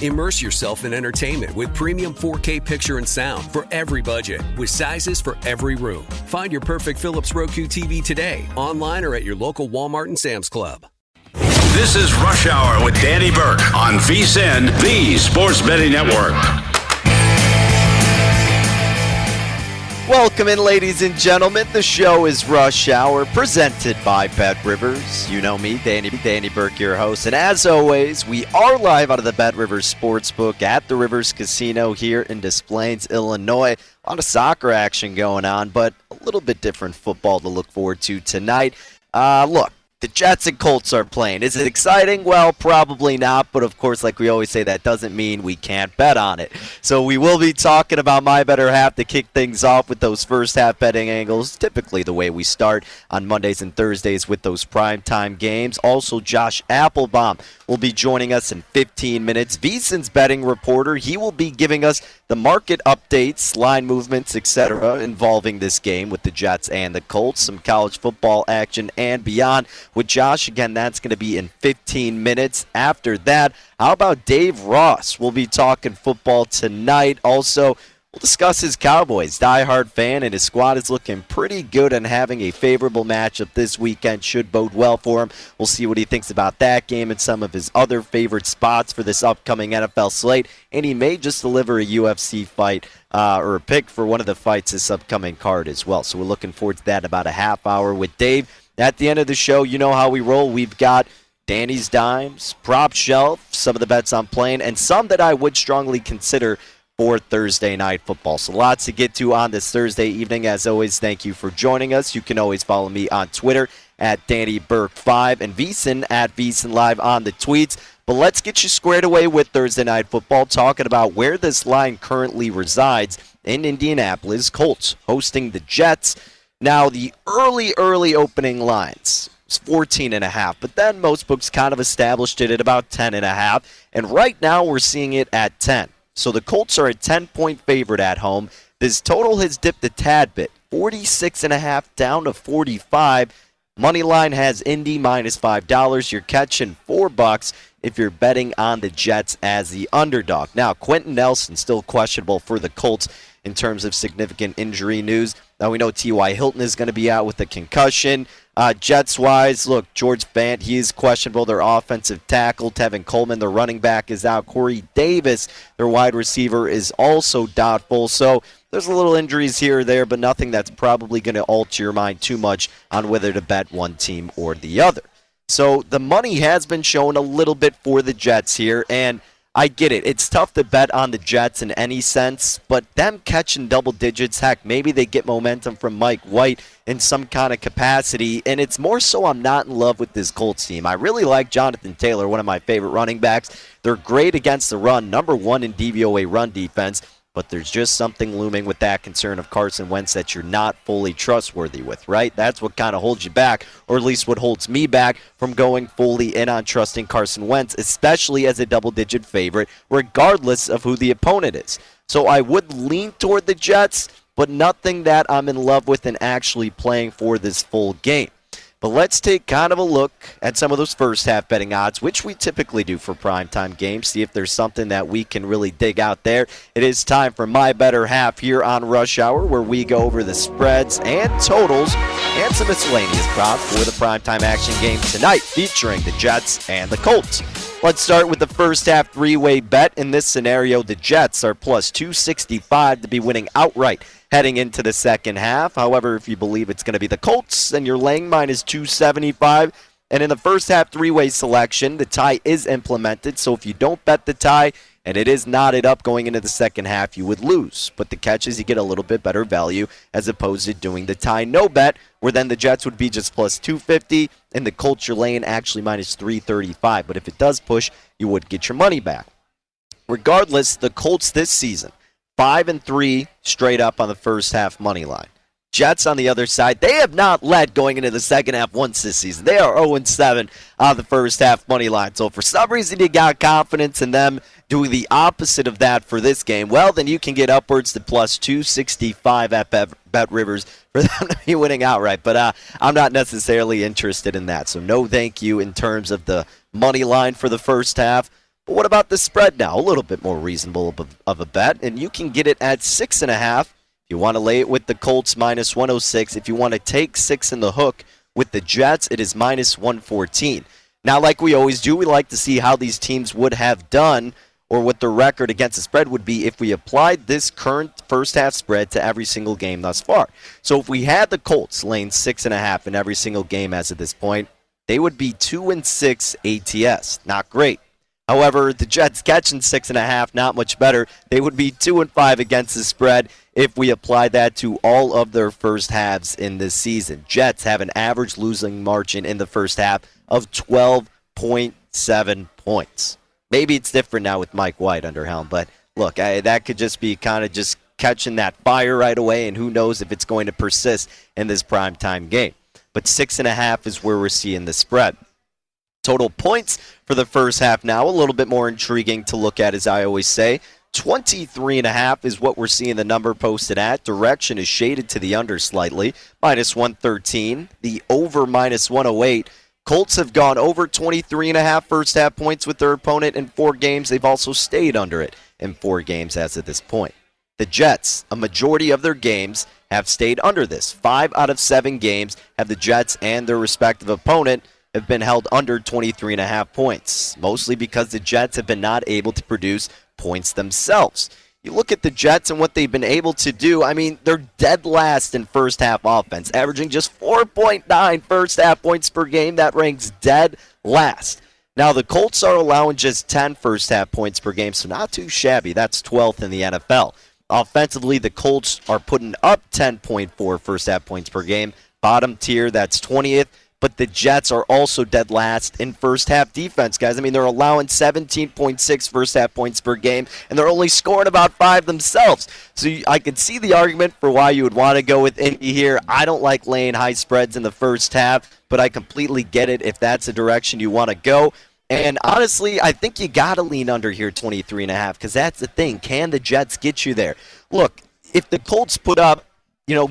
Immerse yourself in entertainment with premium 4K picture and sound for every budget, with sizes for every room. Find your perfect Philips Roku TV today, online or at your local Walmart and Sam's Club. This is Rush Hour with Danny Burke on VSiN, the Sports Betting Network. Welcome in, ladies and gentlemen. The show is Rush Hour, presented by Bet Rivers. You know me, Danny Burke, your host. And as always, we are live out of the Bet Rivers Sportsbook at the Rivers Casino here in Des Plaines, Illinois. A lot of soccer action going on, but a little bit different football to look forward to tonight. Look. The Jets and Colts are playing. Is it exciting? Well, probably not. But, of course, like we always say, that doesn't mean we can't bet on it. So we will be talking about my better half to kick things off with those first half betting angles, typically the way we start on Mondays and Thursdays with those primetime games. Also, Josh Applebaum will be joining us in 15 minutes. VEASAN's betting reporter. He will be giving us the market updates, line movements, etc. involving this game with the Jets and the Colts, some college football action and beyond. With Josh, again, that's going to be in 15 minutes. After that, how about Dave Ross? We'll be talking football tonight. Also, we'll discuss his Cowboys. Diehard fan, and his squad is looking pretty good and having a favorable matchup this weekend. Should bode well for him. We'll see what he thinks about that game and some of his other favorite spots for this upcoming NFL slate. And he may just deliver a UFC fight or a pick for one of the fights this upcoming card as well. So we're looking forward to that, about a half hour with Dave. At the end of the show, you know how we roll. We've got Danny's Dimes, Prop Shelf, some of the bets I'm playing, and some that I would strongly consider for Thursday night football. So lots to get to on this Thursday evening. As always, thank you for joining us. You can always follow me on Twitter at DannyBurke5 and VEASAN at VEASAN Live on the tweets. But let's get you squared away with Thursday night football, talking about where this line currently resides in Indianapolis. Colts hosting the Jets. Now, the early opening lines was 14.5, but then most books kind of established it at about 10.5, and right now we're seeing it at 10. So the Colts are a 10-point favorite at home. This total has dipped a tad bit, 46.5 down to 45. Money line has Indy minus $5. You're catching $4 if you're betting on the Jets as the underdog. Now, Quentin Nelson still questionable for the Colts in terms of significant injury news. Now, we know T.Y. Hilton is going to be out with a concussion. Jets-wise, look, George Fant, he is questionable. Their offensive tackle, Tevin Coleman, their running back, is out. Corey Davis, their wide receiver, is also doubtful. So there's a little injuries here or there, but nothing that's probably going to alter your mind too much on whether to bet one team or the other. So the money has been shown a little bit for the Jets here, and I get it. It's tough to bet on the Jets in any sense, but them catching double digits, heck, maybe they get momentum from Mike White in some kind of capacity, and it's more so I'm not in love with this Colts team. I really like Jonathan Taylor, one of my favorite running backs. They're great against the run, number one in DVOA run defense, but there's just something looming with that concern of Carson Wentz that you're not fully trustworthy with, right? That's what kind of holds you back, or at least what holds me back from going fully in on trusting Carson Wentz, especially as a double-digit favorite, regardless of who the opponent is. So I would lean toward the Jets, but nothing that I'm in love with and actually playing for this full game. But let's take kind of a look at some of those first half betting odds, which we typically do for primetime games, see if there's something that we can really dig out there. It is time for My Better Half here on Rush Hour, where we go over the spreads and totals and some miscellaneous props for the primetime action game tonight featuring the Jets and the Colts. Let's start with the first half three-way bet. In this scenario, the Jets are plus 265 to be winning outright heading into the second half. However, if you believe it's going to be the Colts, then you're laying minus 275. And in the first half three-way selection, the tie is implemented. So if you don't bet the tie and it is knotted up going into the second half, you would lose. But the catch is you get a little bit better value as opposed to doing the tie no bet, where then the Jets would be just plus 250 and the Colts you're laying actually minus 335. But if it does push, you would get your money back. Regardless, the Colts this season, 5-3 straight up on the first half money line. Jets on the other side, they have not led going into the second half once this season. They are 0-7 on the first half money line. So for some reason you got confidence in them doing the opposite of that for this game, well, then you can get upwards to plus 265 at Bet Rivers for them to be winning outright. But I'm not necessarily interested in that. So no thank you in terms of the money line for the first half. But what about the spread now? A little bit more reasonable of a bet, and you can get it at 6.5. You want to lay it with the Colts, minus 106. If you want to take 6 in the hook with the Jets, it is minus 114. Now, like we always do, we like to see how these teams would have done or what the record against the spread would be if we applied this current first-half spread to every single game thus far. So if we had the Colts laying 6.5 in every single game as of this point, they would be 2-6 ATS. Not great. However, the Jets catching 6.5, not much better. They would be 2-5 against the spread if we apply that to all of their first halves in this season. Jets have an average losing margin in the first half of 12.7 points. Maybe it's different now with Mike White under helm, but look, that could just be kind of just catching that fire right away, and who knows if it's going to persist in this primetime game. But 6.5 is where we're seeing the spread. Total points for the first half now, a little bit more intriguing to look at, as I always say. 23.5 is what we're seeing the number posted at. Direction is shaded to the under slightly, minus 113. The over, minus 108. Colts have gone over 23.5 first half points with their opponent in 4 games. They've also stayed under it in 4 games as of this point. The Jets, a majority of their games, have stayed under this. 5 out of 7 games have the Jets and their respective opponent have been held under 23.5 points, mostly because the Jets have been not able to produce points themselves. You look at the Jets and what they've been able to do, I mean, they're dead last in first-half offense, averaging just 4.9 first-half points per game. That ranks dead last. Now, the Colts are allowing just 10 first-half points per game, so not too shabby. That's 12th in the NFL. Offensively, the Colts are putting up 10.4 first-half points per game. Bottom tier, that's 20th. But the Jets are also dead last in first-half defense, guys. I mean, they're allowing 17.6 first-half points per game, and they're only scoring about 5 themselves. So I can see the argument for why you would want to go with Indy here. I don't like laying high spreads in the first half, but I completely get it if that's the direction you want to go. And honestly, I think you got to lean under here 23.5 because that's the thing. Can the Jets get you there? Look, if the Colts put up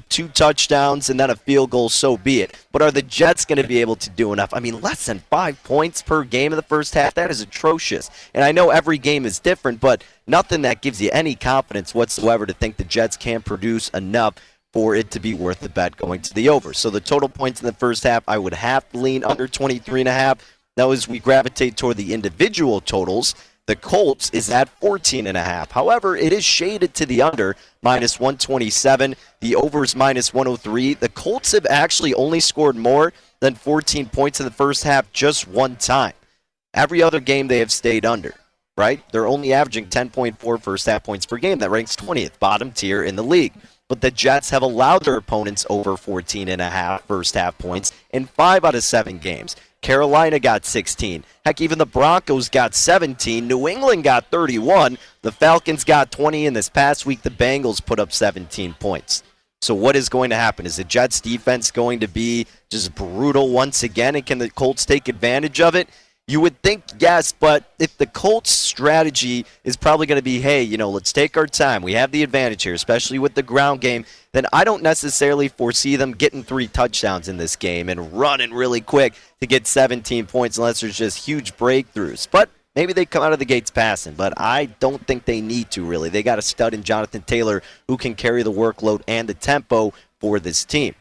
2 touchdowns and then a field goal, so be it. But are the Jets going to be able to do enough? I mean, less than 5 points per game in the first half, that is atrocious. And I know every game is different, but nothing that gives you any confidence whatsoever to think the Jets can produce enough for it to be worth the bet going to the over. So the total points in the first half, I would have to lean under 23.5. Now as we gravitate toward the individual totals, the Colts is at 14.5. However, it is shaded to the under, minus 127. The over is minus 103. The Colts have actually only scored more than 14 points in the first half just one time. Every other game they have stayed under. right? They're only averaging 10.4 first half points per game. That ranks 20th, bottom tier in the league. But the Jets have allowed their opponents over 14.5 first half points in 5 out of 7 games. Carolina got 16. Heck, even the Broncos got 17. New England got 31. The Falcons got 20. And this past week, the Bengals put up 17 points. So what is going to happen? Is the Jets' defense going to be just brutal once again? And can the Colts take advantage of it? You would think yes, but if the Colts' strategy is probably going to be, hey, you know, let's take our time. We have the advantage here, especially with the ground game. Then I don't necessarily foresee them getting 3 touchdowns in this game and running really quick to get 17 points unless there's just huge breakthroughs. But maybe they come out of the gates passing, but I don't think they need to really. They got a stud in Jonathan Taylor who can carry the workload and the tempo for this team.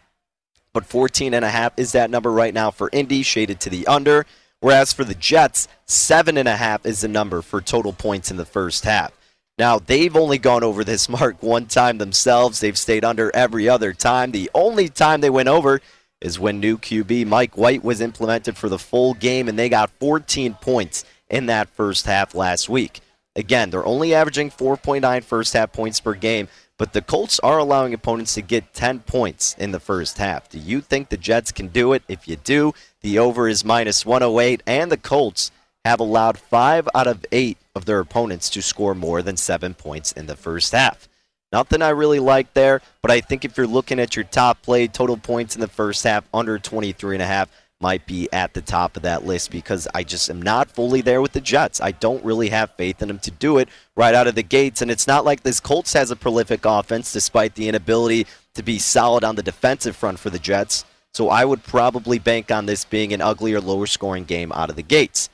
But 14.5 is that number right now for Indy, shaded to the under. Whereas for the Jets, 7.5 is the number for total points in the first half. Now, they've only gone over this mark one time themselves. They've stayed under every other time. The only time they went over is when new QB Mike White was implemented for the full game, and they got 14 points in that first half last week. Again, they're only averaging 4.9 first half points per game, but the Colts are allowing opponents to get 10 points in the first half. Do you think the Jets can do it? If you do, the over is -108, and the Colts have allowed 5 out of 8 of their opponents to score more than 7 points in the first half. Nothing I really like there, but I think if you're looking at your top play, total points in the first half, under 23.5 might be at the top of that list because I just am not fully there with the Jets. I don't really have faith in them to do it right out of the gates, and it's not like this Colts has a prolific offense despite the inability to be solid on the defensive front for the Jets. So I would probably bank on this being an uglier, lower-scoring game out of the gates.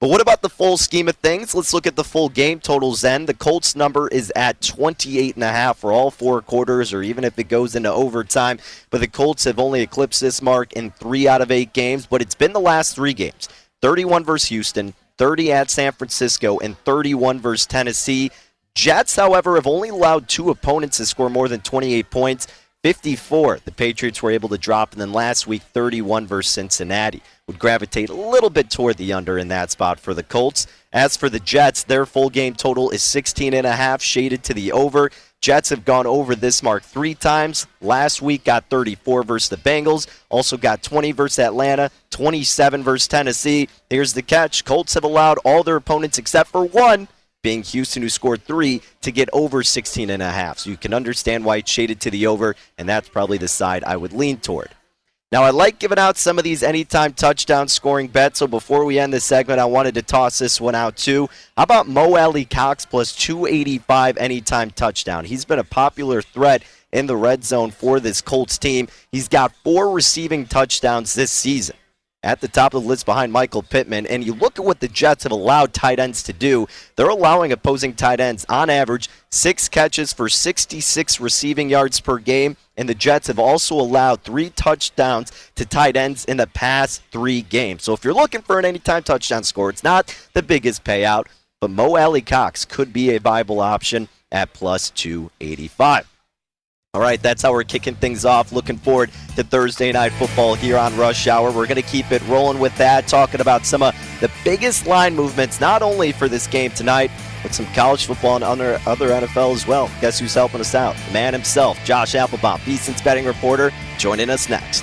But what about the full scheme of things? Let's look at the full game totals then. The Colts number is at 28.5 for all 4 quarters, or even if it goes into overtime. But the Colts have only eclipsed this mark in 3 out of 8 games, but it's been the last 3 games. 31 versus Houston, 30 at San Francisco, and 31 versus Tennessee. Jets, however, have only allowed 2 opponents to score more than 28 points. 54, the Patriots were able to drop, and then last week, 31 versus Cincinnati. Would gravitate a little bit toward the under in that spot for the Colts. As for the Jets, their full game total is 16.5, shaded to the over. Jets have gone over this mark 3 times. Last week got 34 versus the Bengals, also got 20 versus Atlanta, 27 versus Tennessee. Here's the catch. Colts have allowed all their opponents except for 1, being Houston, who scored 3, to get over 16.5. So you can understand why it's shaded to the over, and that's probably the side I would lean toward. Now, I like giving out some of these anytime touchdown scoring bets, so before we end this segment, I wanted to toss this one out too. How about Mo Ali Cox plus 285 anytime touchdown? He's been a popular threat in the red zone for this Colts team. He's got 4 receiving touchdowns this season. At the top of the list behind Michael Pittman, and you look at what the Jets have allowed tight ends to do. They're allowing opposing tight ends, on average, 6 catches for 66 receiving yards per game, and the Jets have also allowed 3 touchdowns to tight ends in the past 3 games. So if you're looking for an anytime touchdown score, it's not the biggest payout, but Mo Ali Cox could be a viable option at plus 285. All right, that's how we're kicking things off. Looking forward to Thursday Night Football here on Rush Hour. We're going to keep it rolling with that, talking about some of the biggest line movements, not only for this game tonight, but some college football and other NFL as well. Guess who's helping us out? The man himself, Josh Applebaum, VEASAN's betting reporter, joining us next.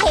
I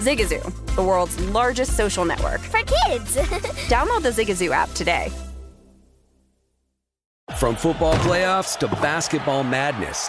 Zigazoo, the world's largest social network. For kids! Download the Zigazoo app today. From football playoffs to basketball madness,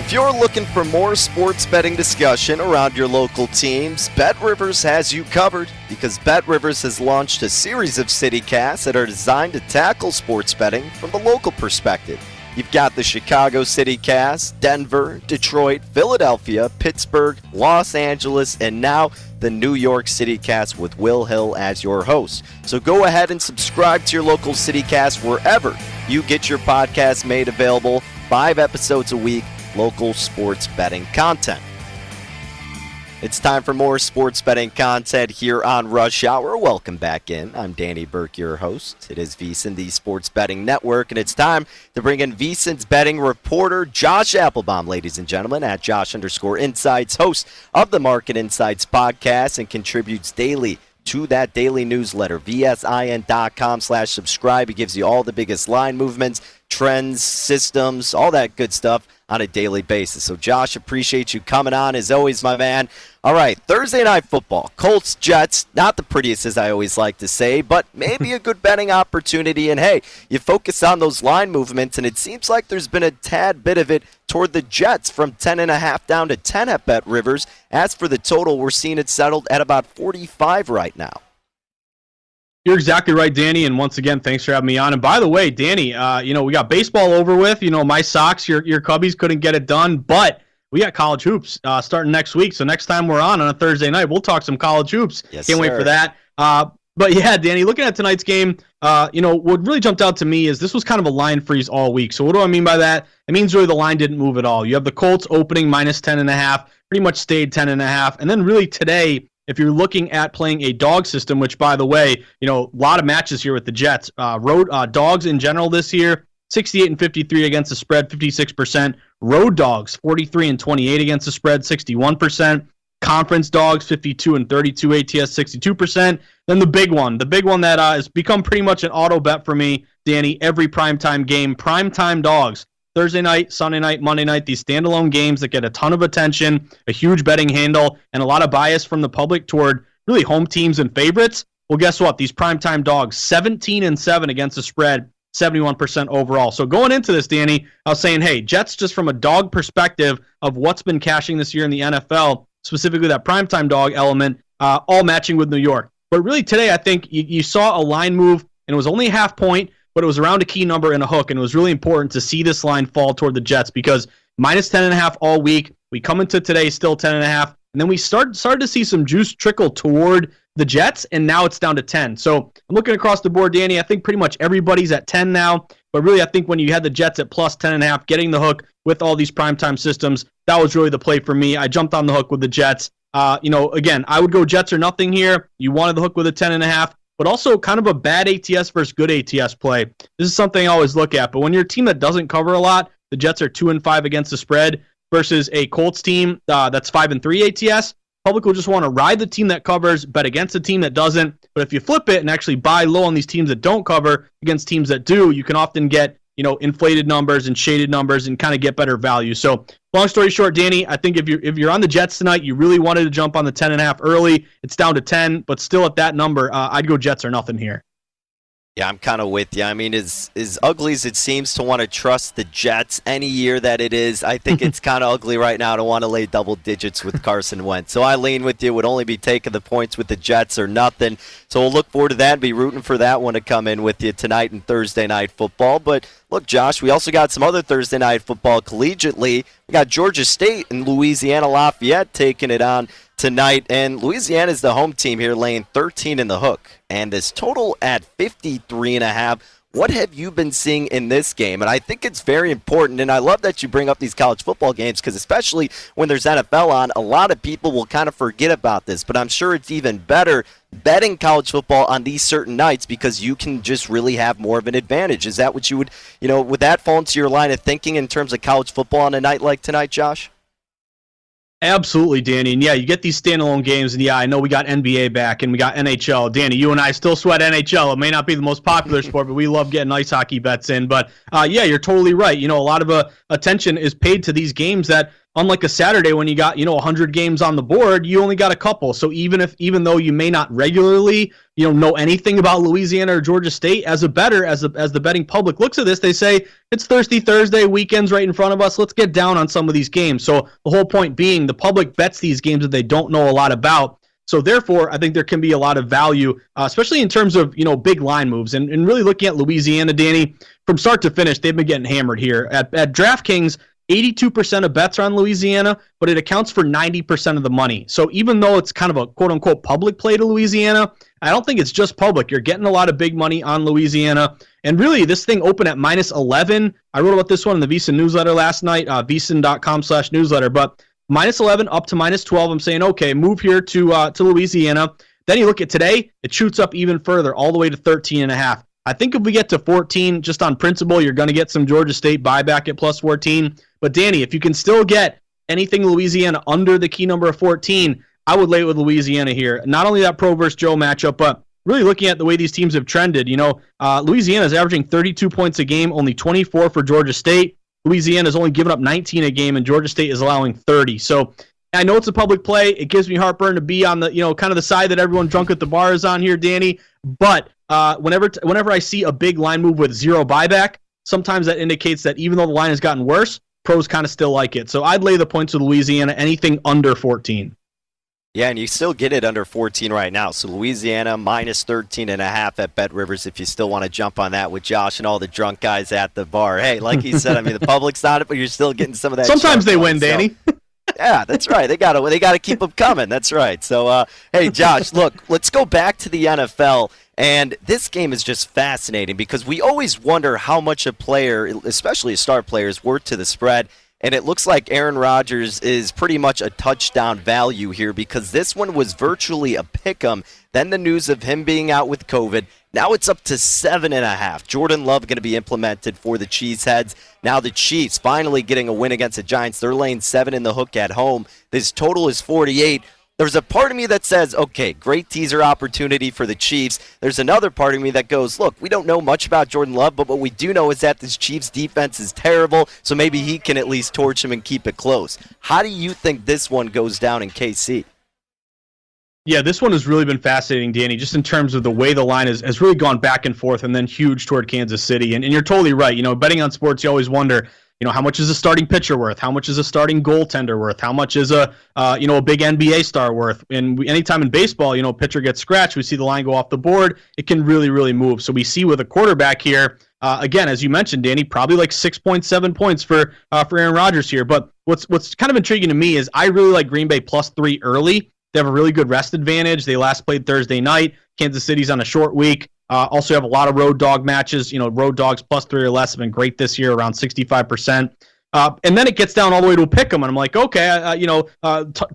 If you're looking for more sports betting discussion around your local teams, Bet Rivers has you covered, because Bet Rivers has launched a series of CityCasts that are designed to tackle sports betting from the local perspective. You've got the Chicago CityCast, Denver, Detroit, Philadelphia, Pittsburgh, Los Angeles, and now the New York CityCast with Will Hill as your host. So go ahead and subscribe to your local CityCast wherever you get your podcast made available. 5 episodes a week. Local sports betting content. It's time for more sports betting content here on Rush Hour. Welcome back in. I'm Danny Burke, your host. It is VEASAN, the Sports Betting Network, and it's time to bring in VEASAN's betting reporter, Josh Applebaum, ladies and gentlemen, at Josh_Insights, host of the Market Insights podcast, and contributes daily to that daily newsletter, vsin.com/subscribe. It gives you all the biggest line movements, trends, systems, all that good stuff on a daily basis. So, Josh, appreciate you coming on as always, my man. All right, Thursday night football, Colts, Jets, not the prettiest as I always like to say, but maybe a good betting opportunity. And, hey, you focus on those line movements, and it seems like there's been a tad bit of it toward the Jets, from 10.5 down to 10 at Bet Rivers. As for the total, we're seeing it settled at about 45 right now. You're exactly right, Danny, and once again, thanks for having me on. And by the way, Danny, we got baseball over with. You know, my Sox, your Cubbies couldn't get it done, but we got college hoops starting next week. So next time we're on a Thursday night, we'll talk some college hoops. Yes, Can't sir. Wait for that. But, yeah, Danny, looking at tonight's game, what really jumped out to me is this was kind of a line freeze all week. So what do I mean by that? It means really the line didn't move at all. You have the Colts opening minus 10.5, pretty much stayed 10.5. And then really today, if you're looking at playing a dog system, which, by the way, a lot of matches here with the Jets. Road dogs in general this year, 68-53 against the spread, 56%. Road dogs, 43-28 against the spread, 61%. Conference dogs, 52-32 ATS, 62%. Then the big one that has become pretty much an auto bet for me, Danny, every primetime game, primetime dogs. Thursday night, Sunday night, Monday night, these standalone games that get a ton of attention, a huge betting handle, and a lot of bias from the public toward really home teams and favorites. Well, guess what? These primetime dogs, 17-7 against the spread, 71% overall. So going into this, Danny, I was saying, hey, Jets, just from a dog perspective of what's been cashing this year in the NFL, specifically that primetime dog element, all matching with New York. But really today, I think you saw a line move, and it was only a half point, but it was around a key number and a hook, and it was really important to see this line fall toward the Jets, because minus 10.5 all week. We come into today still 10.5, and then we started to see some juice trickle toward the Jets, and now it's down to 10. So I'm looking across the board, Danny. I think pretty much everybody's at 10 now, but really I think when you had the Jets at plus 10.5, getting the hook with all these primetime systems, that was really the play for me. I jumped on the hook with the Jets. Again, I would go Jets or nothing here. You wanted the hook with a 10.5, but also kind of a bad ATS versus good ATS play. This is something I always look at, but when you're a team that doesn't cover a lot, the Jets are 2-5 against the spread versus a Colts team that's 5-3 ATS. Public will just want to ride the team that covers, bet against the team that doesn't. But if you flip it and actually buy low on these teams that don't cover against teams that do, you can often get, inflated numbers and shaded numbers and kind of get better value. So long story short, Danny, I think if you're on the Jets tonight, you really wanted to jump on the 10.5 early. It's down to 10, but still at that number, I'd go Jets or nothing here. Yeah, I'm kind of with you. I mean, as ugly as it seems to want to trust the Jets any year that it is, I think it's kind of ugly right now to want to lay double digits with Carson Wentz. So I lean with you. Would only be taking the points with the Jets or nothing. So we'll look forward to that and be rooting for that one to come in with you tonight in Thursday Night Football. But look, Josh, we also got some other Thursday Night Football collegiately. We got Georgia State and Louisiana Lafayette taking it on tonight, and Louisiana is the home team here, laying 13 in the hook, and this total at 53.5. What have you been seeing in this game? And I think it's very important, and I love that you bring up these college football games, because especially when there's NFL on, a lot of people will kind of forget about this, but I'm sure it's even better betting college football on these certain nights because you can just really have more of an advantage. Is that what you would, would that fall into your line of thinking in terms of college football on a night like tonight, Josh? Absolutely, Danny. And yeah, you get these standalone games, and yeah, I know we got NBA back and we got NHL. Danny, you and I still sweat NHL. It may not be the most popular sport, but we love getting ice hockey bets in. But yeah, you're totally right. A lot of attention is paid to these games that, unlike a Saturday when you got, 100 games on the board, you only got a couple. So even though you may not regularly, know anything about Louisiana or Georgia State, as the betting public looks at this, they say it's Thirsty Thursday, weekend's right in front of us. Let's get down on some of these games. So the whole point being, the public bets these games that they don't know a lot about. So therefore, I think there can be a lot of value, especially in terms of, big line moves. And really looking at Louisiana, Danny, from start to finish, they've been getting hammered here. At DraftKings, 82% of bets are on Louisiana, but it accounts for 90% of the money. So even though it's kind of a quote-unquote public play to Louisiana, I don't think it's just public. You're getting a lot of big money on Louisiana. And really, this thing opened at -11. I wrote about this one in the VEASAN newsletter last night, VEASAN.com/newsletter. But -11 up to -12, I'm saying, okay, move here to Louisiana. Then you look at today, it shoots up even further, all the way to 13.5. I think if we get to 14, just on principle, you're going to get some Georgia State buyback at +14. But, Danny, if you can still get anything Louisiana under the key number of 14, I would lay it with Louisiana here. Not only that Pro versus Joe matchup, but really looking at the way these teams have trended, Louisiana is averaging 32 points a game, only 24 for Georgia State. Louisiana is only giving up 19 a game, and Georgia State is allowing 30. So I know it's a public play. It gives me heartburn to be on the, kind of the side that everyone drunk at the bar is on here, Danny. But whenever I see a big line move with zero buyback, sometimes that indicates that even though the line has gotten worse, pros kind of still like it. So I'd lay the points with Louisiana, anything under 14. Yeah, and you still get it under 14 right now. So Louisiana -13.5 at Bet Rivers if you still want to jump on that with Josh and all the drunk guys at the bar. Hey, like he said, I mean, the public's not it, but you're still getting some of that. Sometimes they win, Danny. Yeah, that's right. They gotta keep them coming. That's right. So, hey, Josh, look, let's go back to the NFL. And this game is just fascinating because we always wonder how much a player, especially a star player, is worth to the spread. And it looks like Aaron Rodgers is pretty much a touchdown value here because this one was virtually a pick-em. Then the news of him being out with COVID. Now it's up to 7.5. Jordan Love going to be implemented for the Cheeseheads. Now the Chiefs finally getting a win against the Giants. They're laying 7 in the hook at home. This total is 48. There's a part of me that says, okay, great teaser opportunity for the Chiefs. There's another part of me that goes, look, we don't know much about Jordan Love, but what we do know is that this Chiefs defense is terrible, so maybe he can at least torch him and keep it close. How do you think this one goes down in KC? Yeah, this one has really been fascinating, Danny, just in terms of the way the line has really gone back and forth and then huge toward Kansas City. And you're totally right. Betting on sports, you always wonder, how much is a starting pitcher worth? How much is a starting goaltender worth? How much is a big NBA star worth? And anytime in baseball, a pitcher gets scratched, we see the line go off the board. It can really, really move. So we see with a quarterback here, again, as you mentioned, Danny, probably like 6.7 points for Aaron Rodgers here. But what's kind of intriguing to me is I really like Green Bay +3 early. They have a really good rest advantage. They last played Thursday night. Kansas City's on a short week. Also have a lot of road dog matches. Road dogs +3 or less have been great this year, around 65%. And then it gets down all the way to a pick 'em, and I'm like, okay,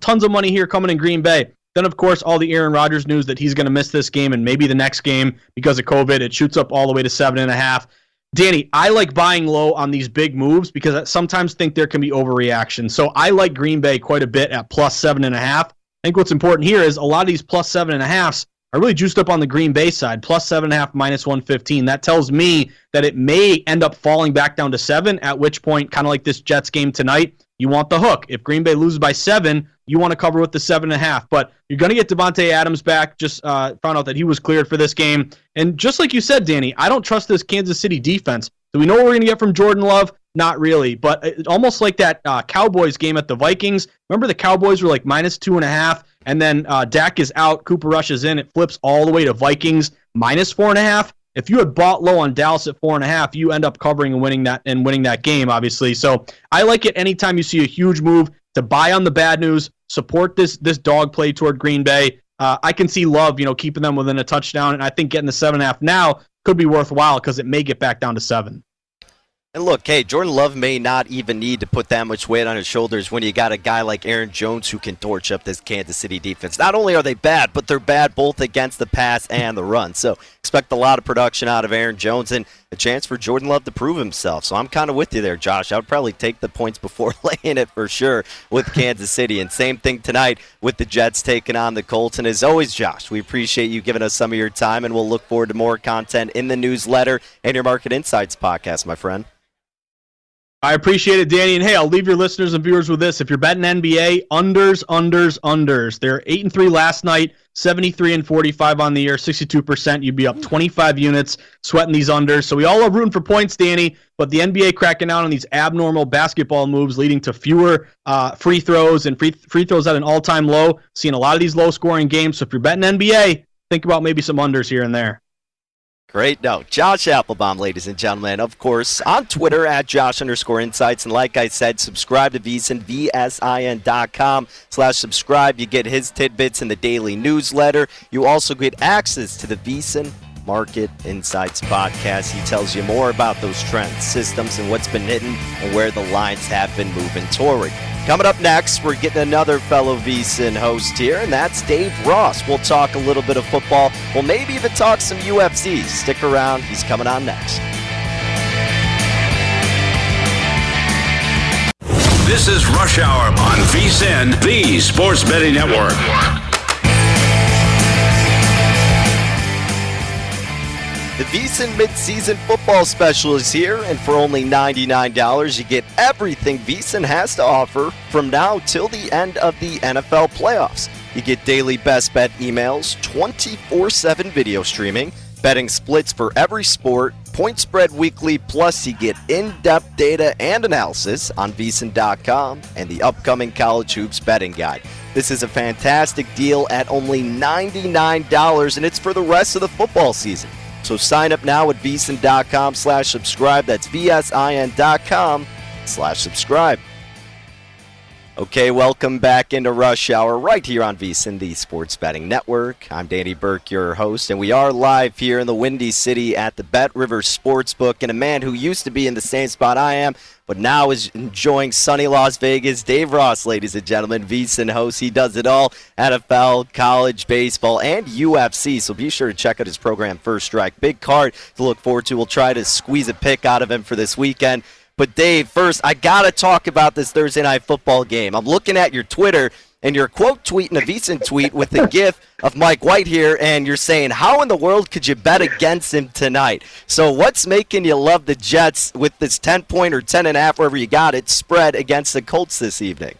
tons of money here coming in Green Bay. Then, of course, all the Aaron Rodgers news that he's going to miss this game and maybe the next game because of COVID. It shoots up all the way to 7.5. Danny, I like buying low on these big moves because I sometimes think there can be overreaction. So I like Green Bay quite a bit at plus 7.5. I think what's important here is a lot of these plus 7.5s are really juiced up on the Green Bay side, plus 7.5, minus 115. That tells me that it may end up falling back down to 7, at which point, kind of like this Jets game tonight, you want the hook. If Green Bay loses by 7, you want to cover with the 7.5. But you're going to get Devontae Adams back. Just found out that he was cleared for this game. And just like you said, Danny, I don't trust this Kansas City defense. Do we know what we're going to get from Jordan Love? Not really. But it's almost like that Cowboys game at the Vikings. Remember the Cowboys were like minus 2.5, and then Dak is out, Cooper Rush is in. It flips all the way to Vikings, minus 4.5. If you had bought low on Dallas at 4.5, you end up covering and winning that game, obviously. So I like it anytime you see a huge move to buy on the bad news, support this dog play toward Green Bay. I can see Love, keeping them within a touchdown, and I think getting the 7.5 now could be worthwhile because it may get back down to 7. And look, hey, Jordan Love may not even need to put that much weight on his shoulders when you got a guy like Aaron Jones who can torch up this Kansas City defense. Not only are they bad, but they're bad both against the pass and the run. So expect a lot of production out of Aaron Jones and a chance for Jordan Love to prove himself. So I'm kind of with you there, Josh. I would probably take the points before laying it for sure with Kansas City. And same thing tonight with the Jets taking on the Colts. And as always, Josh, we appreciate you giving us some of your time, and we'll look forward to more content in the newsletter and your Market Insights podcast, my friend. I appreciate it, Danny. And hey, I'll leave your listeners and viewers with this. If you're betting NBA, unders. They're 8-3 last night, 73-45 on the year, 62%. You'd be up 25 units sweating these unders. So we all are rooting for points, Danny, but the NBA cracking out on these abnormal basketball moves leading to fewer free throws and free throws at an all-time low. Seeing a lot of these low-scoring games. So if you're betting NBA, think about maybe some unders here and there. Great note. Josh Applebaum, ladies and gentlemen, of course, on Twitter at Josh_insights. And like I said, subscribe to VEASAN, VSIN.com/subscribe. You get his tidbits in the daily newsletter. You also get access to the VEASAN Market Insights podcast. He tells you more about those trends, systems, and what's been hitting and where the lines have been moving toward. Coming up next, we're getting another fellow VEASAN host here, and that's Dave Ross. We'll talk a little bit of football. We'll maybe even talk some UFC. Stick around. He's coming on next. This is Rush Hour on VSiN, the Sports Betting Network. The VEASAN Midseason Football Special is here, and for only $99, you get everything VEASAN has to offer from now till the end of the NFL playoffs. You get daily best bet emails, 24/7 video streaming, betting splits for every sport, point spread weekly, plus you get in-depth data and analysis on VEASAN.com and the upcoming College Hoops Betting Guide. This is a fantastic deal at only $99, and it's for the rest of the football season. So sign up now at VSIN.com/subscribe. That's VSIN.com/subscribe. Okay, welcome back into Rush Hour right here on VSIN, the Sports Betting Network. I'm Danny Burke, your host, and we are live here in the Windy City at the Bet Rivers Sportsbook. And a man who used to be in the same spot I am, but now is enjoying sunny Las Vegas, Dave Ross, ladies and gentlemen, VEASAN host. He does it all, NFL, college, baseball, and UFC, so be sure to check out his program, First Strike. Big card to look forward to. We'll try to squeeze a pick out of him for this weekend. But, Dave, first, I got to talk about this Thursday night football game. I'm looking at your Twitter, and you're quote tweeting a VEASAN tweet with the gif of Mike White here, and you're saying, how in the world could you bet against him tonight? So what's making you love the Jets with this 10-point or 10.5, wherever you got it, spread against the Colts this evening?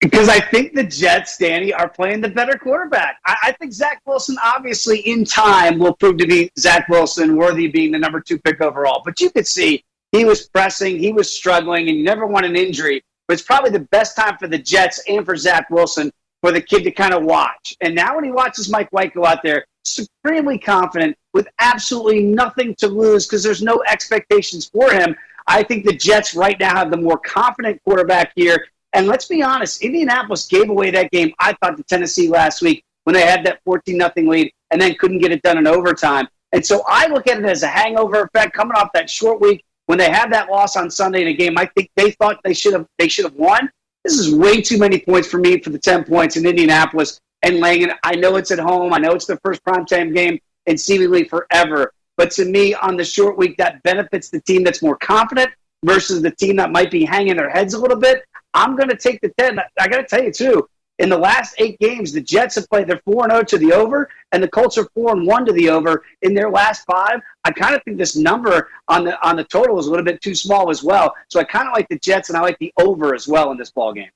Because I think the Jets, Danny, are playing the better quarterback. I think Zach Wilson, obviously, in time, will prove to be Zach Wilson, worthy of being the number 2 pick overall. But you could see he was pressing, he was struggling, and you never want an injury. But it's probably the best time for the Jets and for Zach Wilson for the kid to kind of watch. And now when he watches Mike White go out there, supremely confident with absolutely nothing to lose because there's no expectations for him, I think the Jets right now have the more confident quarterback here. And let's be honest, Indianapolis gave away that game, I thought, to Tennessee last week when they had that 14-0 lead and then couldn't get it done in overtime. And so I look at it as a hangover effect coming off that short week. when they had that loss on Sunday in a game, I think they thought they should have won. This is way too many points for me for the 10 points in Indianapolis and Langen. I know it's at home. I know it's the first primetime game and seemingly forever. But to me, on the short week, that benefits the team that's more confident versus the team that might be hanging their heads a little bit. I'm going to take the 10. I got to tell you, too, in the last 8 games, the Jets have played. They're 4-0 to the over, and the Colts are 4-1 to the over in their last 5. I kind of think this number on the total is a little bit too small as well. So I kind of like the Jets, and I like the over as well in this ballgame.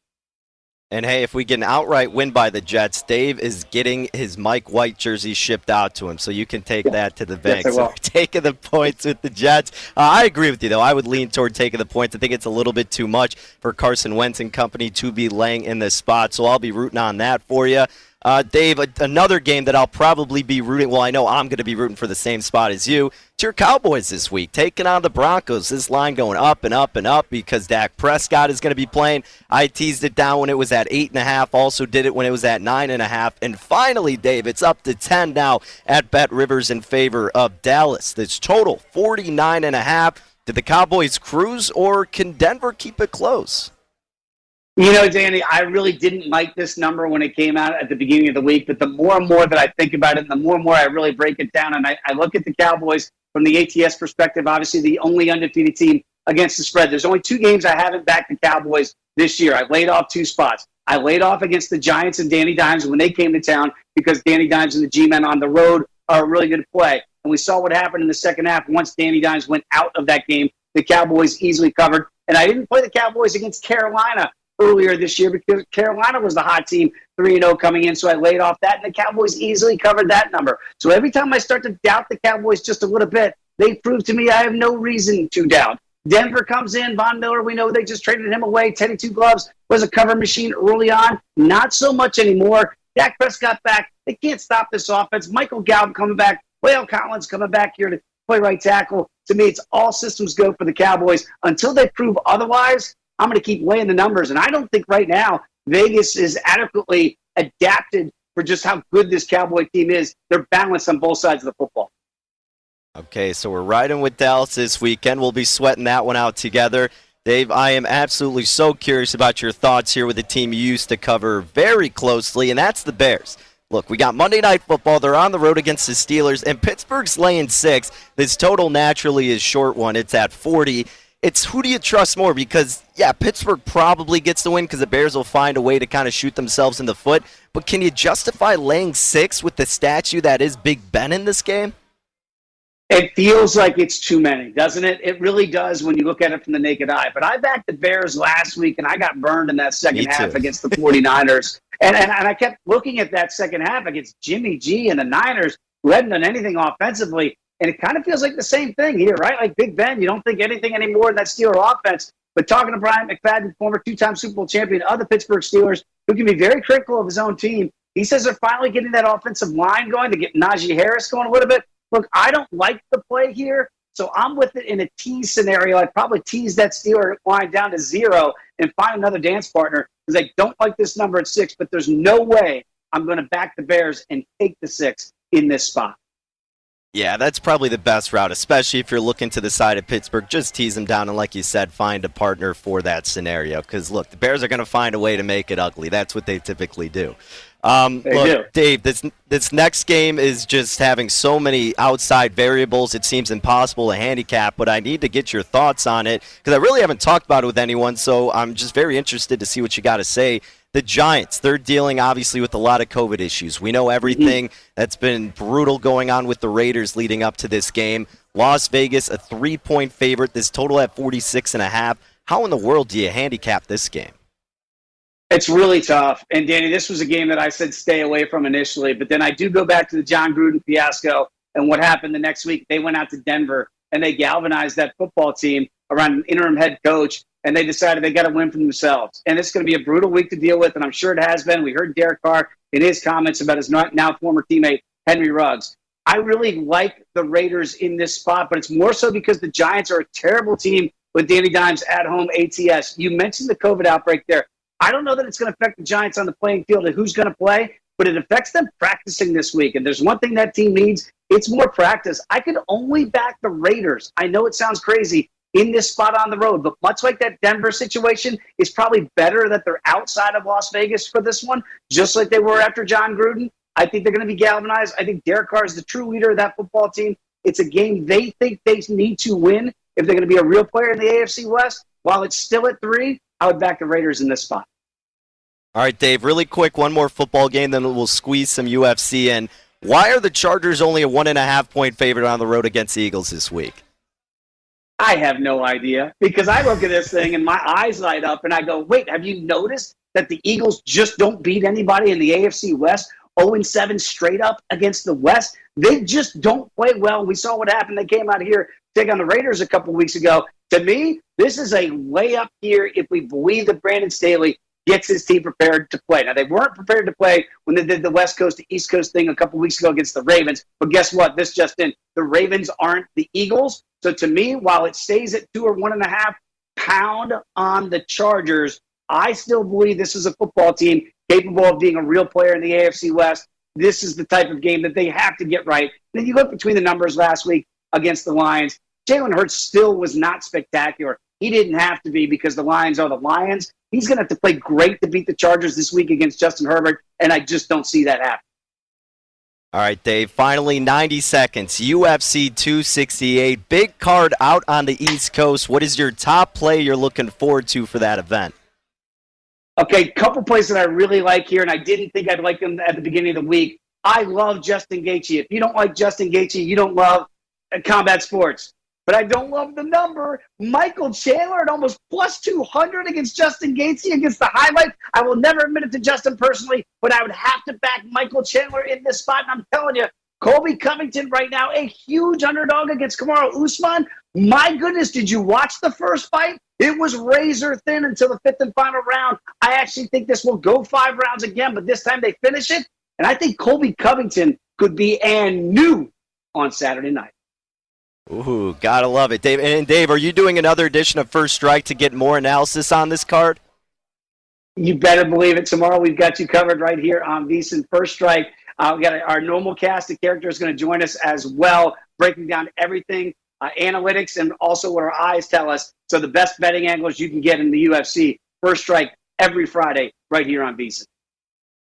And, hey, if we get an outright win by the Jets, Dave is getting his Mike White jersey shipped out to him, so you can take that to the bank. Yes, so we're taking the points with the Jets. I agree with you, though. I would lean toward taking the points. I think it's a little bit too much for Carson Wentz and company to be laying in this spot, so I'll be rooting on that for you. Dave, another game that I'll probably be rooting – well, I know I'm going to be rooting for the same spot as you. It's your Cowboys this week, taking on the Broncos. This line going up and up and up because Dak Prescott is going to be playing. I teased it down when it was at 8.5, also did it when it was at 9.5. And finally, Dave, it's up to 10 now at Bet Rivers in favor of Dallas. This total, 49.5. Did the Cowboys cruise, or can Denver keep it close? You know, Danny, I really didn't like this number when it came out at the beginning of the week, but the more and more that I think about it, and the more and more I really break it down, and I look at the Cowboys from the ATS perspective, obviously the only undefeated team against the spread. There's only 2 games I haven't backed the Cowboys this year. I've laid off 2 spots. I laid off against the Giants and Danny Dimes when they came to town because Danny Dimes and the G-Men on the road are a really good play. And we saw what happened in the second half. Once Danny Dimes went out of that game, the Cowboys easily covered. And I didn't play the Cowboys against Carolina earlier this year because Carolina was the hot team, 3-0 coming in, so I laid off that, and the Cowboys easily covered that number. So every time I start to doubt the Cowboys just a little bit, they prove to me I have no reason to doubt. Denver comes in. Von Miller, we know they just traded him away. Teddy Two Gloves was a cover machine early on. Not so much anymore. Dak Prescott back. They can't stop this offense. Michael Gallup coming back. Whale Collins coming back here to play right tackle. To me, it's all systems go for the Cowboys. Until they prove otherwise, I'm going to keep weighing the numbers, and I don't think right now Vegas is adequately adapted for just how good this Cowboy team is. They're balanced on both sides of the football. Okay, so we're riding with Dallas this weekend. We'll be sweating that one out together. Dave, I am absolutely so curious about your thoughts here with the team you used to cover very closely, and that's the Bears. Look, we got Monday Night Football. They're on the road against the Steelers, and Pittsburgh's laying 6. This total naturally is short one. It's at 40. It's who do you trust more because, yeah, Pittsburgh probably gets the win because the Bears will find a way to kind of shoot themselves in the foot. But can you justify laying 6 with the statue that is Big Ben in this game? It feels like it's too many, doesn't it? It really does when you look at it from the naked eye. But I backed the Bears last week, and I got burned in that second half against the 49ers. and I kept looking at that second half against Jimmy G and the Niners, who hadn't done anything offensively. And it kind of feels like the same thing here, right? Like Big Ben, you don't think anything anymore in that Steelers offense. But talking to Brian McFadden, former 2-time Super Bowl champion of the Pittsburgh Steelers, who can be very critical of his own team, he says they're finally getting that offensive line going to get Najee Harris going a little bit. Look, I don't like the play here, so I'm with it in a tease scenario. I'd probably tease that Steelers line down to 0 and find another dance partner because I don't like this number at 6, but there's no way I'm going to back the Bears and take the 6 in this spot. Yeah, that's probably the best route, especially if you're looking to the side of Pittsburgh. Just tease them down and, like you said, find a partner for that scenario. Because, look, the Bears are going to find a way to make it ugly. That's what they typically do. Dave, this next game is just having so many outside variables, it seems impossible to handicap, but I need to get your thoughts on it because I really haven't talked about it with anyone, so I'm just very interested to see what you got to say. The Giants, they're dealing, obviously, with a lot of COVID issues. We know everything that's been brutal going on with the Raiders leading up to this game. Las Vegas, a 3-point favorite. This total at 46.5. How in the world do you handicap this game? It's really tough. And, Danny, this was a game that I said stay away from initially. But then I do go back to the Jon Gruden fiasco and what happened the next week. They went out to Denver, and they galvanized that football team around an interim head coach. And they decided they got to win for themselves. And it's going to be a brutal week to deal with, and I'm sure it has been. We heard Derek Carr in his comments about his now former teammate, Henry Ruggs. I really like the Raiders in this spot, but it's more so because the Giants are a terrible team with Danny Dimes at home ATS. You mentioned the COVID outbreak there. I don't know that it's going to affect the Giants on the playing field and who's going to play, but it affects them practicing this week. And there's one thing that team needs. It's more practice. I could only back the Raiders. I know it sounds crazy. in this spot on the road. But much like that Denver situation, it's probably better that they're outside of Las Vegas for this one, just like they were after Jon Gruden. I think they're going to be galvanized. I think Derek Carr is the true leader of that football team. It's a game they think they need to win if they're going to be a real player in the AFC West. While it's still at 3, I would back the Raiders in this spot. All right, Dave, really quick, one more football game, then we'll squeeze some UFC in. Why are the Chargers only a 1.5-point favorite on the road against the Eagles this week? I have no idea, because I look at this thing and my eyes light up and I go, wait, have you noticed that the Eagles just don't beat anybody in the AFC West? 0-7 straight up against the West. They just don't play well. We saw what happened. They came out here to take on the Raiders a couple weeks ago. To me, this is a way up here if we believe that Brandon Staley gets his team prepared to play. Now, they weren't prepared to play when they did the West Coast to East Coast thing a couple weeks ago against the Ravens. But guess what? This just in. The Ravens aren't the Eagles. So to me, while it stays at 2 or 1.5 pound on the Chargers, I still believe this is a football team capable of being a real player in the AFC West. This is the type of game that they have to get right. And then you look between the numbers last week against the Lions. Jalen Hurts still was not spectacular. He didn't have to be because the Lions are the Lions. He's going to have to play great to beat the Chargers this week against Justin Herbert, and I just don't see that happen. All right, Dave, finally 90 seconds. UFC 268, big card out on the East Coast. What is your top play you're looking forward to for that event? Okay, couple plays that I really like here, and I didn't think I'd like them at the beginning of the week. I love Justin Gaethje. If you don't like Justin Gaethje, you don't love combat sports. But I don't love the number. Michael Chandler at almost plus 200 against Justin Gaethje against the highlight. I will never admit it to Justin personally, but I would have to back Michael Chandler in this spot. And I'm telling you, Colby Covington right now, a huge underdog against Kamaru Usman. My goodness, did you watch the first fight? It was razor thin until the 5th and final round. I actually think this will go 5 rounds again, but this time they finish it. And I think Colby Covington could be and new on Saturday night. Ooh, gotta love it, Dave. And Dave, are you doing another edition of First Strike to get more analysis on this card? You better believe it. Tomorrow we've got you covered right here on VEASAN First Strike. We got our normal cast of characters going to join us as well, breaking down everything, analytics, and also what our eyes tell us. So the best betting angles you can get in the UFC. First Strike every Friday right here on VEASAN.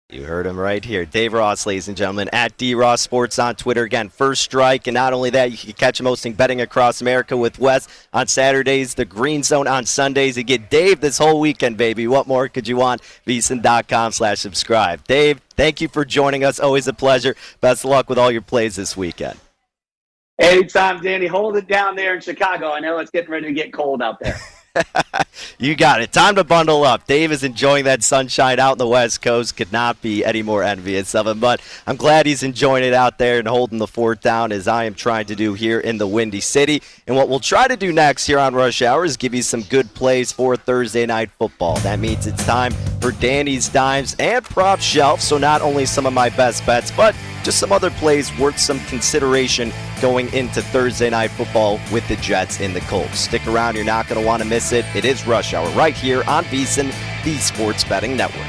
You heard him right here. Dave Ross, ladies and gentlemen, at DRoss Sports on Twitter. Again, First Strike. And not only that, you can catch him hosting Betting Across America with Wes on Saturdays, the Green Zone on Sundays. You get Dave this whole weekend, baby. What more could you want? VEASAN.com/subscribe. Dave, thank you for joining us. Always a pleasure. Best of luck with all your plays this weekend. Anytime, Danny. Hold it down there in Chicago. I know it's getting ready to get cold out there. You got it. Time to bundle up. Dave is enjoying that sunshine out in the West Coast. Could not be any more envious of him, but I'm glad he's enjoying it out there and holding the fort down as I am trying to do here in the Windy City. And what we'll try to do next here on Rush Hour is give you some good plays for Thursday Night Football. That means it's time for Danny's Dimes and Prop Shelf, so not only some of my best bets, but just some other plays worth some consideration going into Thursday Night Football with the Jets and the Colts. Stick around. You're not going to want to miss it. It is Rush Hour right here on VEASAN, the Sports Betting Network.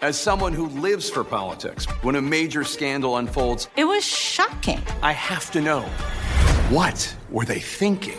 As someone who lives for politics, when a major scandal unfolds... It was shocking. I have to know, what were they thinking?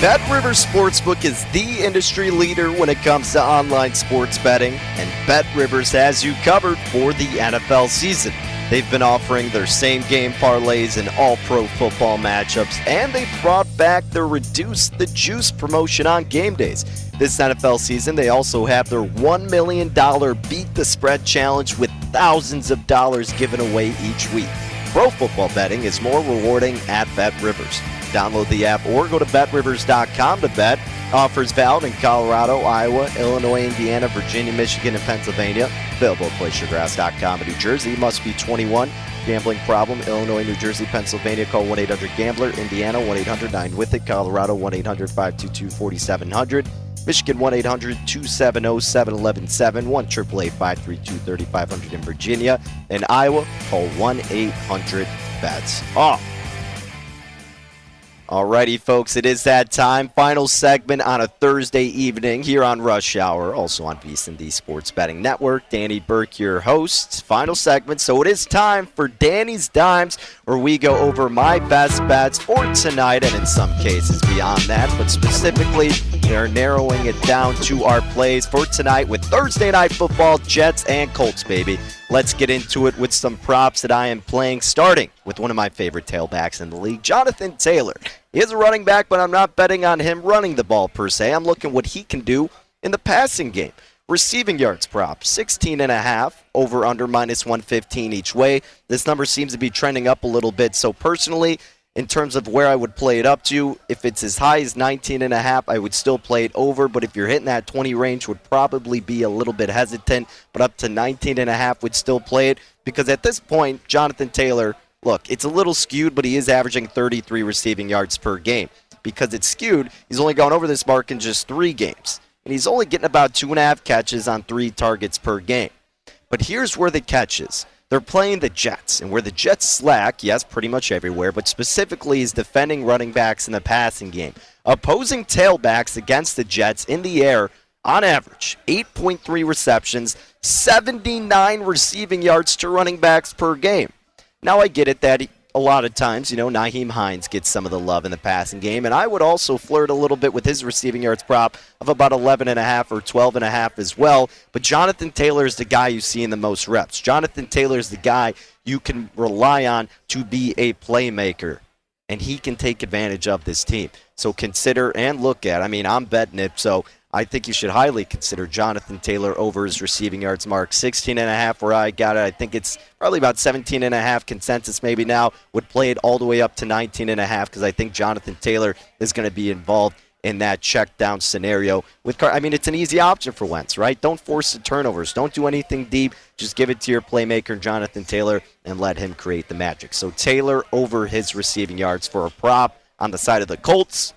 Bet Rivers Sportsbook is the industry leader when it comes to online sports betting, and Bet Rivers has you covered for the NFL season. They've been offering their same-game parlays in all pro football matchups, and they brought back their Reduce the Juice promotion on game days. This NFL season, they also have their $1 million Beat the Spread Challenge with thousands of dollars given away each week. Pro football betting is more rewarding at Bet Rivers. Download the app or go to BetRivers.com to bet. Offers valid in Colorado, Iowa, Illinois, Indiana, Virginia, Michigan, and Pennsylvania. Available at PlaySugarHouse.com in New Jersey. Must be 21. Gambling problem? Illinois, New Jersey, Pennsylvania. Call 1-800-GAMBLER. Indiana, 1-800-9-WITH-IT. Colorado, 1-800-522-4700. Michigan, 1-800-270-7117. 1-888-532-3500 in Virginia. And Iowa, call 1-800-BETS-OFF. Alrighty, folks, it is that time. Final segment on a Thursday evening here on Rush Hour, also on VEASAN, the Sports Betting Network. Danny Burke, your host. Final segment, so it is time for Danny's Dimes, where we go over my best bets for tonight, and in some cases beyond that, but specifically, they're narrowing it down to our plays for tonight with Thursday Night Football, Jets and Colts, baby. Let's get into it with some props that I am playing, starting with one of my favorite tailbacks in the league, Jonathan Taylor. He is a running back, but I'm not betting on him running the ball per se. I'm looking what he can do in the passing game. Receiving yards prop, 16.5, over under -115 each way. This number seems to be trending up a little bit, so personally, in terms of where I would play it up to, if it's as high as 19.5, I would still play it over, but if you're hitting that 20 range, would probably be a little bit hesitant, but up to 19.5 would still play it, because at this point, Jonathan Taylor, look, it's a little skewed, but he is averaging 33 receiving yards per game. Because it's skewed, he's only gone over this mark in just 3 games, and he's only getting about 2.5 catches on 3 targets per game. But here's where the catch is. They're playing the Jets, and where the Jets slack, yes, pretty much everywhere, but specifically is defending running backs in the passing game. Opposing tailbacks against the Jets in the air, on average, 8.3 receptions, 79 receiving yards to running backs per game. Now, I get it that a lot of times, Nyheim Hines gets some of the love in the passing game, and I would also flirt a little bit with his receiving yards prop of about 11.5 or 12.5 as well, but Jonathan Taylor is the guy you see in the most reps. Jonathan Taylor is the guy you can rely on to be a playmaker, and he can take advantage of this team. So consider and look at. I mean, I'm betting it, so I think you should highly consider Jonathan Taylor over his receiving yards mark. 16.5 where I got it. I think it's probably about 17.5 consensus maybe now. Would play it all the way up to 19.5 because I think Jonathan Taylor is going to be involved in that check down scenario. It's an easy option for Wentz, right? Don't force the turnovers. Don't do anything deep. Just give it to your playmaker, Jonathan Taylor, and let him create the magic. So Taylor over his receiving yards for a prop on the side of the Colts.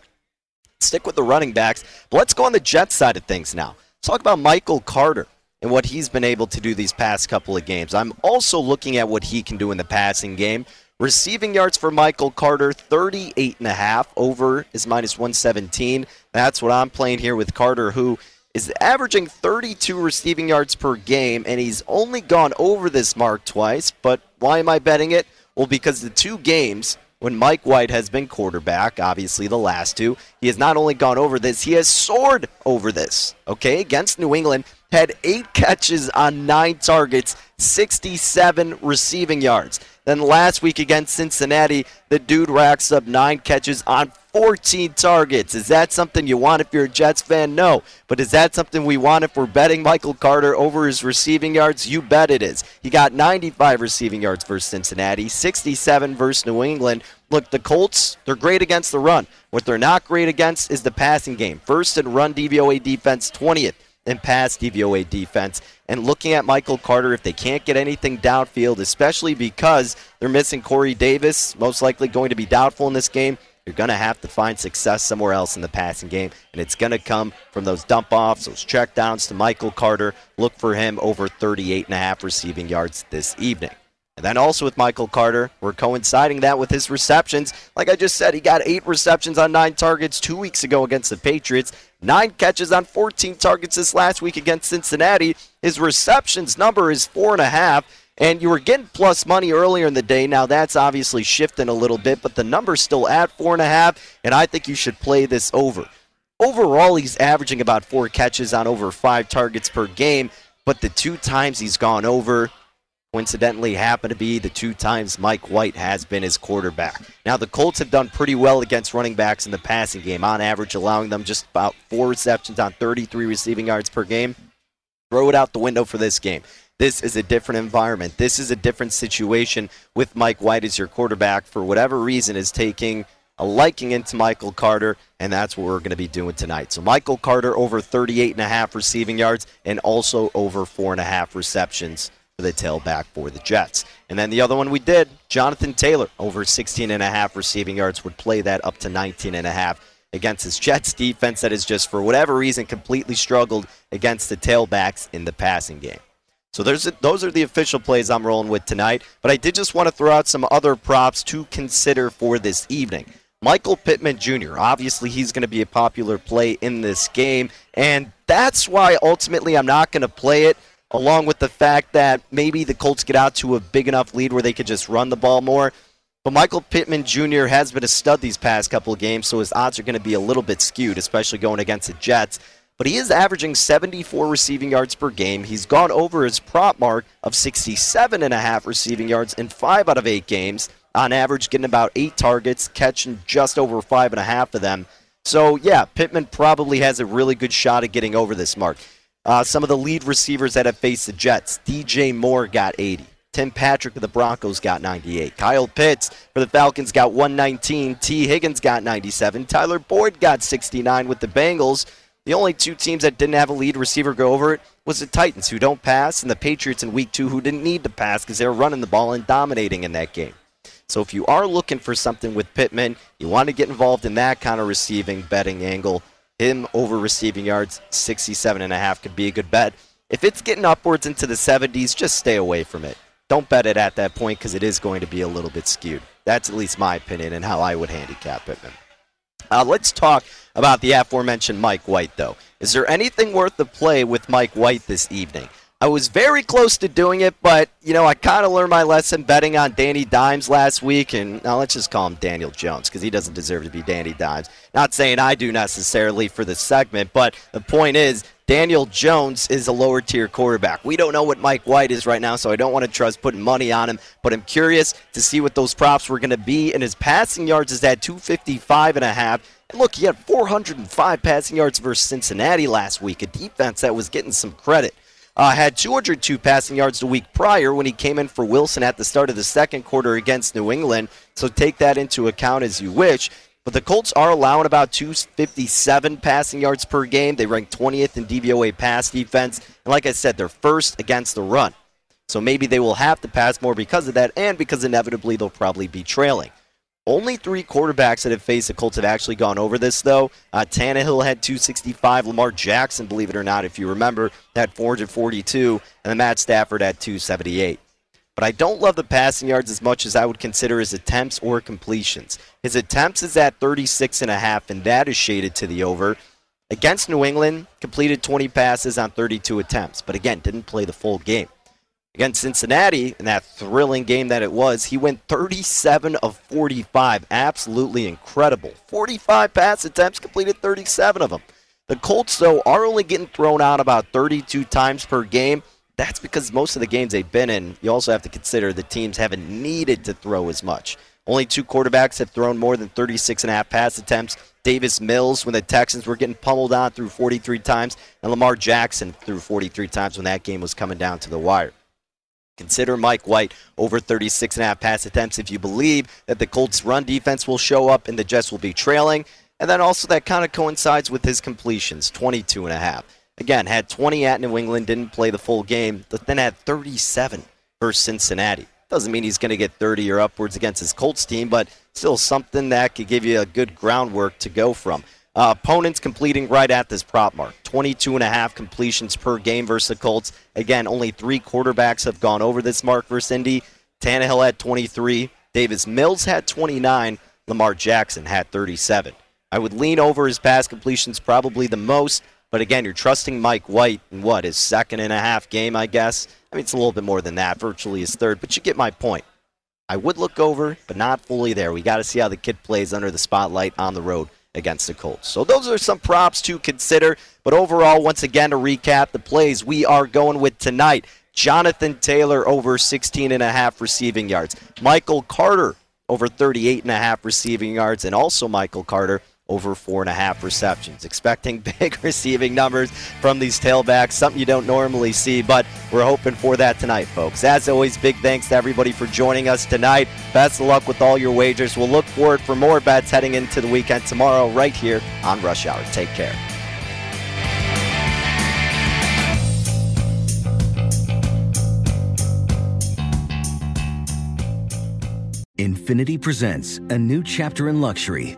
Stick with the running backs, but let's go on the Jets side of things now. Let's talk about Michael Carter and what he's been able to do these past couple of games. I'm also looking at what he can do in the passing game. Receiving yards for Michael Carter, 38.5. Over is minus 117. That's what I'm playing here with Carter, who is averaging 32 receiving yards per game, and he's only gone over this mark twice. But why am I betting it? Well, because the two games when Mike White has been quarterback, obviously the last two, he has not only gone over this, he has soared over this. Okay, against New England, had 8 catches on 9 targets, 67 receiving yards. Then last week against Cincinnati, the dude racks up 9 catches on 14 targets. Is that something you want if you're a Jets fan? No. But is that something we want if we're betting Michael Carter over his receiving yards? You bet it is. He got 95 receiving yards versus Cincinnati, 67 versus New England. Look, the Colts, they're great against the run. What they're not great against is the passing game. First and run DVOA defense, 20th. And pass DVOA defense, and looking at Michael Carter, if they can't get anything downfield, especially because they're missing Corey Davis, most likely going to be doubtful in this game, you're going to have to find success somewhere else in the passing game, and it's going to come from those dump-offs, those check-downs to Michael Carter. Look for him over 38.5 receiving yards this evening. And then also with Michael Carter, we're coinciding that with his receptions. Like I just said, he got 8 receptions on 9 targets 2 weeks ago against the Patriots, 9 catches on 14 targets this last week against Cincinnati. His receptions number is 4.5, and you were getting plus money earlier in the day. Now that's obviously shifting a little bit, but the number's still at 4.5, and I think you should play this over. Overall, he's averaging about 4 catches on over 5 targets per game, but the 2 times he's gone over coincidentally happened to be the 2 times Mike White has been his quarterback. Now, the Colts have done pretty well against running backs in the passing game, on average allowing them just about 4 receptions on 33 receiving yards per game. Throw it out the window for this game. This is a different environment. This is a different situation with Mike White as your quarterback. For whatever reason, is taking a liking into Michael Carter, and that's what we're going to be doing tonight. So Michael Carter over 38.5 receiving yards and also over 4.5 receptions for the tailback for the Jets. And then the other one we did, Jonathan Taylor, over 16.5 receiving yards, would play that up to 19.5 against his Jets defense that has just, for whatever reason, completely struggled against the tailbacks in the passing game. So those are the official plays I'm rolling with tonight, but I did just want to throw out some other props to consider for this evening. Michael Pittman Jr., obviously he's going to be a popular play in this game, and that's why ultimately I'm not going to play it, along with the fact that maybe the Colts get out to a big enough lead where they could just run the ball more. But Michael Pittman Jr. has been a stud these past couple of games, so his odds are going to be a little bit skewed, especially going against the Jets. But he is averaging 74 receiving yards per game. He's gone over his prop mark of 67.5 receiving yards in 5 out of 8 games, on average getting about 8 targets, catching just over 5.5 of them. So, yeah, Pittman probably has a really good shot at getting over this mark. Some of the lead receivers that have faced the Jets, DJ Moore got 80. Tim Patrick of the Broncos got 98. Kyle Pitts for the Falcons got 119. T. Higgins got 97. Tyler Boyd got 69 with the Bengals. The only 2 teams that didn't have a lead receiver go over it was the Titans, who don't pass, and the Patriots in Week 2, who didn't need to pass because they were running the ball and dominating in that game. So if you are looking for something with Pittman, you want to get involved in that kind of receiving betting angle. Him over receiving yards, 67.5 could be a good bet. If it's getting upwards into the 70s, just stay away from it. Don't bet it at that point because it is going to be a little bit skewed. That's at least my opinion and how I would handicap it. Let's talk about the aforementioned Mike White, though. Is there anything worth the play with Mike White this evening? I was very close to doing it, but, you know, I kind of learned my lesson betting on Danny Dimes last week, and now let's just call him Daniel Jones because he doesn't deserve to be Danny Dimes. Not saying I do necessarily for the segment, but the point is Daniel Jones is a lower-tier quarterback. We don't know what Mike White is right now, so I don't want to trust putting money on him, but I'm curious to see what those props were going to be, and his passing yards is at 255.5. And look, he had 405 passing yards versus Cincinnati last week, a defense that was getting some credit. Had 202 passing yards the week prior when he came in for Wilson at the start of the second quarter against New England, so take that into account as you wish. But the Colts are allowing about 257 passing yards per game. They rank 20th in DVOA pass defense, and like I said, they're first against the run. So maybe they will have to pass more because of that, and because inevitably they'll probably be trailing. Only 3 quarterbacks that have faced the Colts have actually gone over this, though. Tannehill had 265. Lamar Jackson, believe it or not, if you remember, had 442. And then Matt Stafford had 278. but I don't love the passing yards as much as I would consider his attempts or completions. His attempts is at 36.5, and that is shaded to the over. Against New England, completed 20 passes on 32 attempts, but again, didn't play the full game. Against Cincinnati, in that thrilling game that it was, he went 37 of 45. Absolutely incredible. 45 pass attempts, completed 37 of them. The Colts, though, are only getting thrown out about 32 times per game. That's because most of the games they've been in, you also have to consider the teams haven't needed to throw as much. Only two quarterbacks have thrown more than 36.5 pass attempts. Davis Mills, when the Texans were getting pummeled on, threw 43 times, and Lamar Jackson threw 43 times when that game was coming down to the wire. Consider Mike White over 36.5 pass attempts if you believe that the Colts' run defense will show up and the Jets will be trailing. And then also that kind of coincides with his completions, 22.5. Again, had 20 at New England, didn't play the full game, but then had 37 versus Cincinnati. Doesn't mean he's going to get 30 or upwards against his Colts team, but still something that could give you a good groundwork to go from. Opponents completing right at this prop mark, 22.5 completions per game versus the Colts. Again, only three quarterbacks have gone over this mark versus Indy. Tannehill had 23, Davis Mills had 29, Lamar Jackson had 37. I would lean over his pass completions probably the most, but again, you're trusting Mike White in what, his second-and-a-half game, I guess? I mean, it's a little bit more than that, virtually his third, but you get my point. I would look over, but not fully there. We got to see how the kid plays under the spotlight on the road against the Colts. So those are some props to consider. But overall, once again, to recap the plays we are going with tonight: Jonathan Taylor over 16.5 receiving yards, Michael Carter over 38.5 receiving yards, and also Michael Carter over 4.5 receptions. Expecting big receiving numbers from these tailbacks, something you don't normally see, but we're hoping for that tonight, folks. As always, big thanks to everybody for joining us tonight. Best of luck with all your wagers. We'll look forward for more bets heading into the weekend tomorrow right here on Rush Hour. Take care. Infiniti presents a new chapter in luxury.